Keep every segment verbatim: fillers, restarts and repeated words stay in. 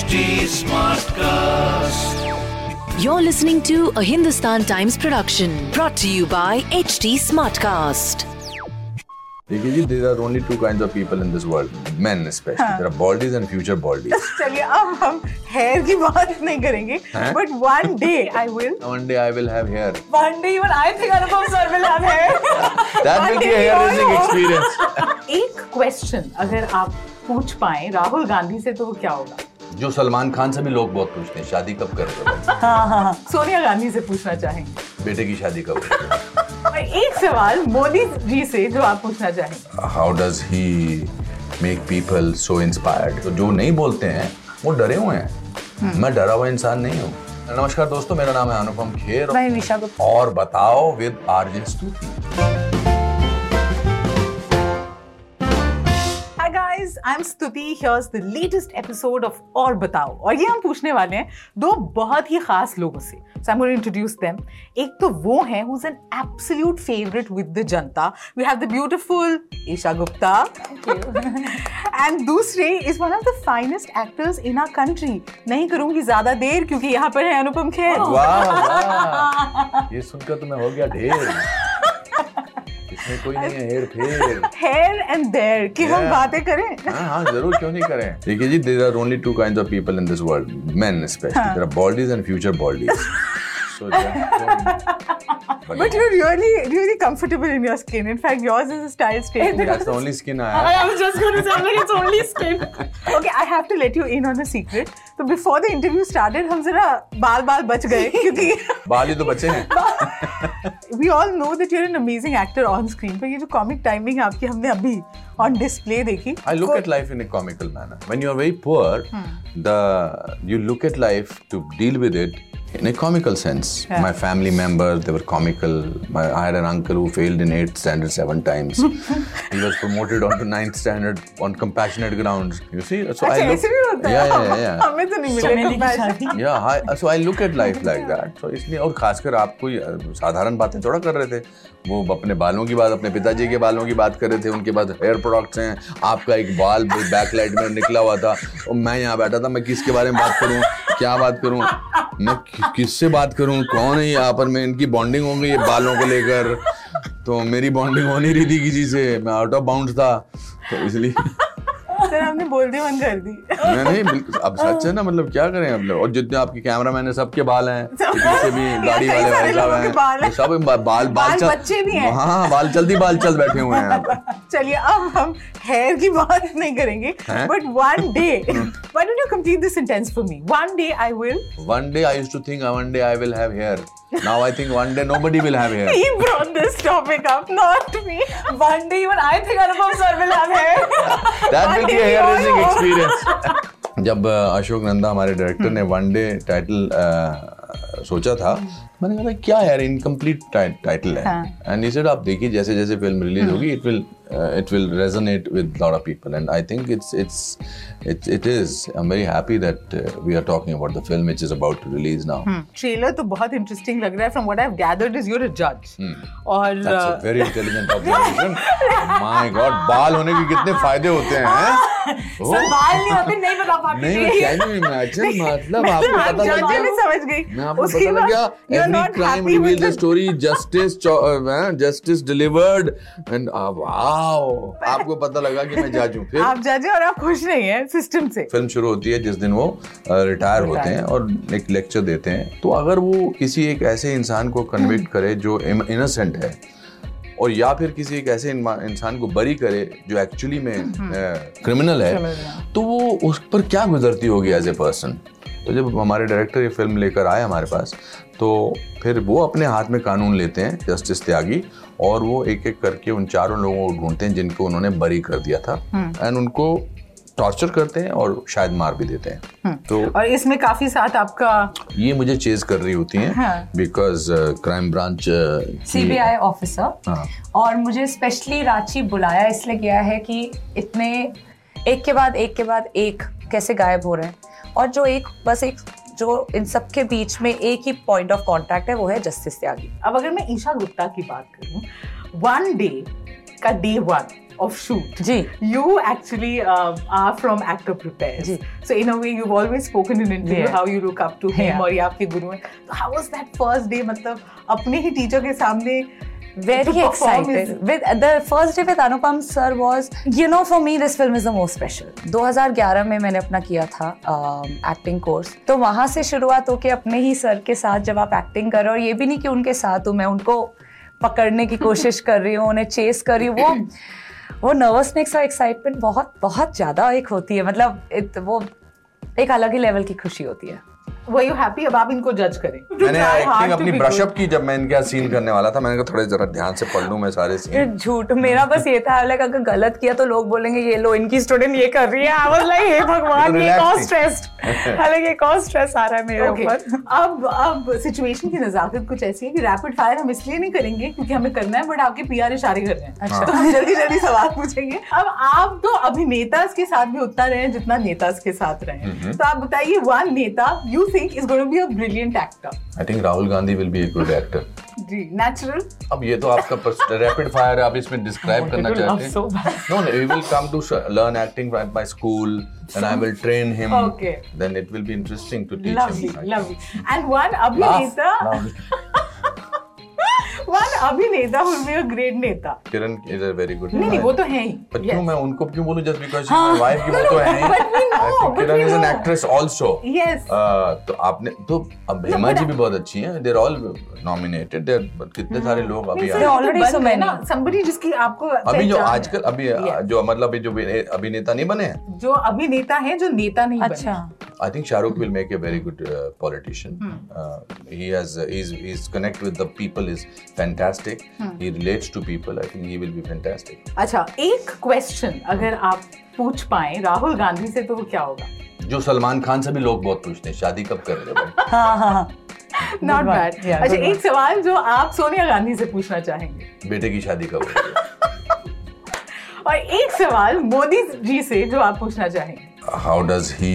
H T Smartcast. You're listening to a Hindustan Times production brought to you by H T Smartcast. There are only two kinds of people in this world, men especially. There are baldies and future baldies. चलिए अब हम hair की बात नहीं करेंगे, but one day I will. One day I will have hair. One day even I think Anupam sir will have hair. That will be a hair raising experience. एक question अगर आप पूछ पाए राहुल गांधी से तो वो क्या होगा? जो सलमान खान से भी लोग बहुत पूछते हैं, शादी कब करोगे? हाँ हाँ, सोनिया गांधी से पूछना चाहेंगे, बेटे की शादी कब करोगे? एक सवाल मोदी जी से जो आप पूछना चाहेंगे, how does he make people so inspired? जो नहीं बोलते हैं वो डरे हुए हैं, मैं डरा हुआ इंसान नहीं हूँ. नमस्कार दोस्तों, मेरा नाम है अनुपम खेर, मैं ईशा गुप्ता, और बताओ with RJ Stuti. Hi guys, I am Stuti. Here's the latest episode of और बताओ, और ये हम पूछने वाले हैं दो बहुत ही खास लोगों से. So I'm going to introduce them. एक तो वो हैं who's an absolute favorite with the Janata. We have the beautiful Isha Gupta. Thank you. And दूसरे is one of the finest actors in our country. नहीं करूँगी ज़्यादा देर क्योंकि यहाँ पर है अनुपम खेर. वाह, ये सुनकर तो मैं हो गया ढेर. कोई नहीं है हेर फेर, हेर एंड देयर कि हम बातें करें. हाँ हाँ जरूर, क्यों नहीं करें. देखिए जी, there are only two kinds of people in this world, men specially. There are bodies and future bodies. But you're really, really comfortable in your skin. In fact, yours is a style statement. That's the only skin I have. I was just going to say, like, it's only skin. Okay, I have to let you in on a secret. So before the interview started, हम जरा बाल-बाल बच गए क्योंकि बाल ही तो बचे हैं. We all know that you're an amazing actor on screen. पर ये जो comic timing आपकी हमने अभी on display देखी. I look at life in a comical manner. When you're very poor, the you look at life to deal with it. In a comical sense, yeah. My family members, they were comical. My, I had an uncle who failed in eighth standard seven times. He was promoted onto ninth standard on compassionate grounds. You see, so Achha, I look. Yeah, yeah, yeah, yeah. हमें तो नहीं मिला compassion. Yeah, I, so I look at life like that. So इसलिए, और खासकर आप कोई साधारण बातें थोड़ा कर रहे थे. वो अपने बालों की बात, अपने पिताजी के बालों की बात कर रहे थे. उनके पास हेयर प्रोडक्ट्स हैं. आपका एक बाल बैकलाइट में निकला हुआ था. और मैं यहाँ बैठा था, मैं किसके बारे में बात करूँ, क्या बात करूँ, मैं किससे बात करूं, कौन है ये, आपस में इनकी बॉन्डिंग हो गई ये बालों को लेकर. तो मेरी बॉन्डिंग हो नहीं रही थी किसी से, मैं आउट ऑफ बाउंड था, तो इसलिए सर आपने बोल दी, बंद कर दी. नहीं नहीं बिल्कुल, अब सच है ना, मतलब क्या करें हम लोग. और जितने आपके कैमरा मैन है सबके बाल हैं, किसी भी गाड़ी वाले भाई साहब हैं, सब बाल बाल बच्चे भी हैं. हाँ बाल चलती बाल चल बैठे हुए हैं. चलिए अब हम हेयर की बात नहीं करेंगे, but one day, why don't you complete this sentence for me. One day I will, one day I used to think one day I will have hair. Now I think one day nobody will have hair. He brought this topic up, not me. One day even I think Anupam sir will have hair. That one will be a hair raising experience. जब अशोक नंदा हमारे director ने one day title सोचा था, मैंने कहा क्या यार incomplete title है. एंड ही सेड आप देखिए जैसे जैसे फिल्म रिलीज होगी it will it will resonate with lot of people. And I think it's it's it's it is I am very happy that we are talking about the film which is about to release now. Trailer तो बहुत interesting लग रहा है. From what I have gathered is you are a जज. और that's a very intelligent observation. My God, बाल होने के कितने फायदे होते हैं. सर बाल नहीं होते, नहीं बता पाती. नहीं मतलब आपको पता लग गया, मैं समझ गई, मैं आपको पता लग गया. Every crime reveals the story. Justice, uh, justice delivered. And uh, wow, आपको पता लगा कि मैं जाजू. फिर आप जाजू और आप खुश नहीं हैं सिस्टम से. फिल्म शुरू होती है जिस दिन वो रिटायर uh, होते हैं और एक लेक्चर देते हैं. तो अगर वो किसी एक ऐसे इंसान को कन्विक्ट करे जो इनोसेंट है, और या फिर किसी एक ऐसे इंसान को बरी करे जो एक्चुअली में क्रिमिनल है, तो वो उस पर क्या गुजरती होगी एज ए पर्सन. तो जब हमारे डायरेक्टर ये फिल्म लेकर आए हमारे पास, तो फिर वो अपने हाथ में कानून लेते हैं जस्टिस त्यागी, और वो एक एक करके उन चारों लोगों को ढूंढते हैं जिनको उन्होंने बरी कर दिया था. एंड उनको टॉर्चर करते हैं और शायद मार भी देते हैं. तो और इसमें काफी साथ आपका ये मुझे चेज कर रही होती हैं, because crime branch CBI officer, और मुझे स्पेशली रांची बुलाया इसलिए गया है कि इतने एक के बाद एक के बाद एक कैसे गायब हो रहे हैं, और जो एक बस एक जो इन सब के बीच में एक ही पॉइंट ऑफ कांटेक्ट है वो है जस्टिस त्यागी. अब अगर मैं ईशा गुप्ता की बात करूं, वन डे का डे वन of shoot. जी. You actually uh, are from actor prepares. जी. So in a way you've always spoken in interview yeah. how you look up to him और ये आपके गुरु हैं. So how was that first day? मतलब अपने ही teacher के सामने. Very excited. With the first day with Anupam sir was, you know, for me this film is the most special. twenty eleven में मैंने अपना किया था एक्टिंग कोर्स, तो वहाँ से शुरुआत होके अपने ही सर के साथ जब आप एक्टिंग कर रहे हो, और ये भी नहीं कि उनके साथ हूँ मैं, उनको पकड़ने की कोशिश कर रही हूँ, उन्हें चेस कर रही हूँ, वो वो नर्वसनेस और एक्साइटमेंट बहुत बहुत ज़्यादा एक होती है, मतलब इत, वो एक अलग ही लेवल की खुशी होती है. Were you happy? अब आप इनको जज करें. मैंने एक्टिंग अपनी ब्रश अप की जब मैं इनका सीन करने वाला था, मैंने कहा थोड़े जरा ध्यान से पढ़ लूं मैं सारे सीन. झूठ, मेरा बस ये था लाइक अगर गलत किया तो लोग बोलेंगे ये लो इनकी स्टूडेंट ये कर रही है. आई वाज लाइक हे भगवान, ये कॉज स्ट्रेस्ड, हालांकि कॉज स्ट्रेस आ रहा है मेरे ऊपर. अब अब सिचुएशन की नजाकत कुछ ऐसी है कि रैपिड फायर हम इसलिए नहीं करेंगे क्योंकि हमें करना है, बट आपके पीआर इशारे कर रहे हैं. अच्छा, तो हम जल्दी जल्दी सवाल पूछेंगे. अब आप तो अभिनेता के साथ भी उतना रहे जितना नेता के साथ रहे, तो आप बताइए वन नेता you think is going to be a brilliant actor. I think Rahul Gandhi will be a good actor. जी, natural. अब ये तो आपका rapid fire है, आप इसमें describe करना चाहते हैं? No, no, he will come to learn acting at my school, and I will train him. Okay. Then it will be interesting to teach lovely, him. Lovely, lovely. And one abhineta. One abhineta will be a great neta. Kiran is a very good. नहीं नहीं वो तो है ही. But क्यों मैं उनको क्यों बोलूँ just because she's my wife की वो तो है ही. Kiran is an actress also. तो आपने तो अब हेमा जी भी बहुत अच्छी हैं. They're all nominated. They're कितने सारे लोग अभी already so many. Somebody जिसकी आपको अभी जो आजकल अभी जो मतलब जो अभिनेता नहीं बने हैं, जो अभिनेता हैं जो नेता नहीं बने. अच्छा. I think Shahrukh will make a very good uh, politician. Hmm. Uh, he has uh, he's he's connect with the people is fantastic. Hmm. He relates to people. I think he will be fantastic. अच्छा, एक question अगर आप पूछ पाए राहुल गांधी से तो वो क्या होगा? जो सलमान खान से भी लोग बहुत पूछते हैं, शादी कब कर रहे हो? हाँ हाँ, not bad. अच्छा, एक सवाल जो आप सोनिया गांधी से पूछना चाहेंगे? बेटे की शादी कब होगी? और एक सवाल मोदी जी से जो आप पूछना चाहेंगे? How does he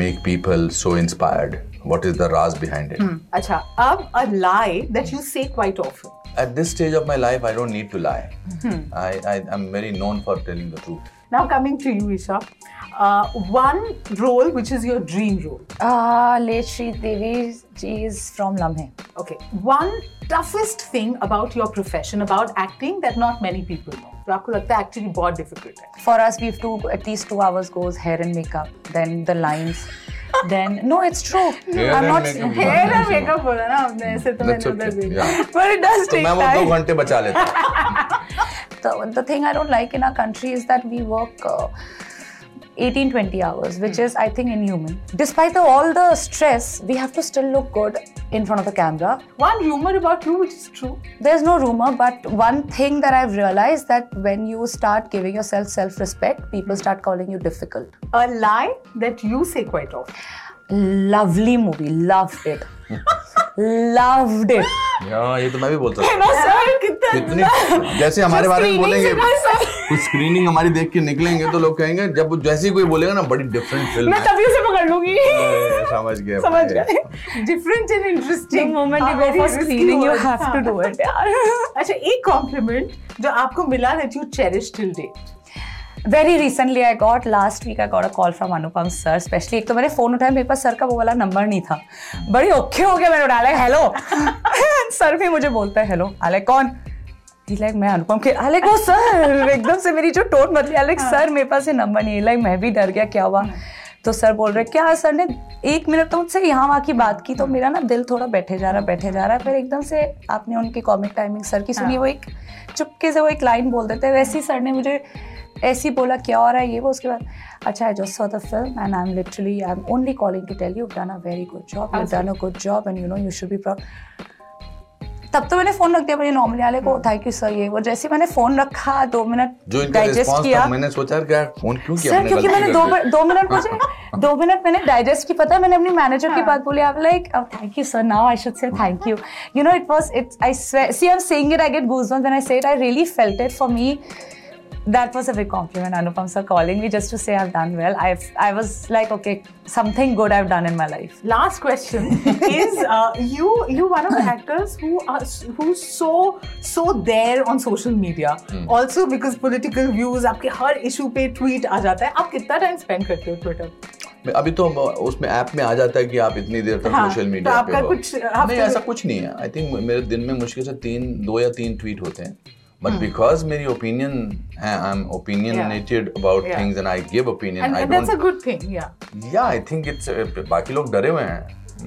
make people so inspired? What is the raz behind it? Hmm. अच्छा, अब a lie that you say quite often. At this stage of my life, I don't need to lie. Hmm. I I am very known for telling the truth. Now coming to you, Isha, uh, one role which is your dream role. Ah, uh, late Shri Devi, she is from Lamhe. Okay. One toughest thing about your profession, about acting, that not many people know. So, आपको लगता है actually बहुत difficult है. For us, we have to at least two hours goes hair and makeup, then the lines. Then no, it's true. Hair I'm not hair and makeup बोला ना आपने, ऐसे तो मैंने उधर भी. But it does take time. तो मैं वो दो घंटे बचा लेता. The the thing I don't like in our country is that we work uh, eighteen to twenty hours, which is I think inhuman. Despite the, all the stress, we have to still look good in front of the camera. One rumor about you, which is true. There's no rumor, but one thing that I've realized that when you start giving yourself self-respect, people start calling you difficult. A lie that you say quite often. Lovely movie, loved it. Loved it. यार ये तो मैं भी बोलता हूँ. Hema sir कितने जैसे हमारे बारे में बोलेंगे, कुछ स्क्रीनिंग हमारी देख के निकलेंगे तो लोग कहेंगे, जब जैसे कोई बोलेगा ना बड़ी डिफरेंट फिल्म मैं तभी उसे पकड़ लूंगी. समझ गया समझ गया. Different and interesting moment is very screening you have to do it. अच्छा, एक कॉम्प्लीमेंट जो आपको मिला that you cherish till date. Very recently I got, last week I got a call from Anupam sir, especially. एक तो मैंने phone उठाया, मेरे पास सर का वो वाला नंबर नहीं था, बड़ी ओके हो गया मैंने उठाया, हेलो सर. भी मुझे बोलता है हेलो, आई लाइक कौन? ही लाइक मैं अनुपम के. आई लाइक वो सर, एकदम से मेरी जो टोन बदली. आई लाइक सर मेरे पास ये नंबर नहीं है. लाइक मैं भी डर गया क्या हुआ. तो सर बोल रहे क्या सर ने एक मिनट तो मुझसे यहाँ वहाँ की बात की, तो मेरा ना दिल थोड़ा बैठे जा रहा बैठे जा रहा है. फिर एकदम से आपने उनकी कॉमिक टाइमिंग सर की सुनी, वो एक चुपके से वो एक लाइन बोल देते हैं, वैसे ही सर ने मुझे ऐसी बोला क्या हो रहा है ये वो. उसके बाद अच्छा, I just saw the film and I am literally I am only calling to tell you done a very good job, you done a good job and you know you should be proud. तब तो मैंने phone रख दिया. Normally वाले को thank you sir ये वो. जैसे मैंने फोन रखा दो मिनट डाइजेस्ट किया, मैंने सोचा क्या फोन क्यों किया सर, क्योंकि मैंने दो दो मिनट मुझे दो मिनट मैंने डाइजेस्ट की, पता मैंने अपनी मैनेजर की बात बोली. आप like thank you sir, now I should say thank you. You know it was it I see I am saying it, I get goosebumps when I say it. I really felt it for me. That was a big compliment, Anupam sir, calling me just to say I've done well. I I was like, okay, something good I've done in my life. Last question is uh, you you one of the actors who are who's so so there on social media. Hmm. Also because political views, आपके हर issue पे tweet आ जाता है. आप कितना time spend करते हो Twitter? अभी तो उसमें ऐप में आ जाता है कि आप इतनी देर तक सोशल मीडिया पे हो. नहीं, ऐसा कुछ नहीं है. आई थिंक मेरे दिन में मुश्किल से तीन दो या तीन ट्वीट होते हैं. But hmm. because मेरी opinion है, I'm opinionated yeah. about yeah. things and I give opinion. And, I and that's a good thing, yeah. Yeah, I think it's बाकी लोग डरे हुए हैं.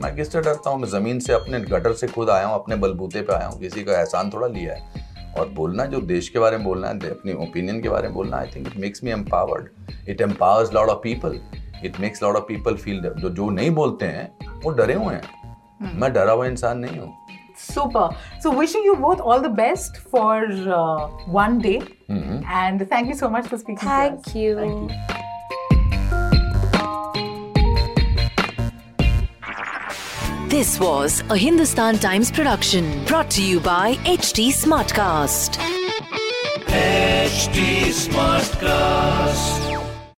मैं किससे डरता हूँ? मैं ज़मीन से, अपने गटर से खुद आया हूँ, अपने बलबूते पे आया हूँ. किसी का एहसान थोड़ा लिया है. और बोलना जो देश के बारे में बोलना है, अपनी ओपिनियन के बारे में बोलना, I think it makes me empowered. It empowers lot of people. It makes lot of people feel. जो जो नहीं बोलते हैं वो डरे हुए हैं. hmm. मैं डरा हुआ इंसान नहीं हूँ. Super. So wishing you both all the best for uh, one day. Mm-hmm. And thank you so much for speaking thank to us. You. Thank you. This was a Hindustan Times production brought to you by H T Smartcast. H T Smartcast.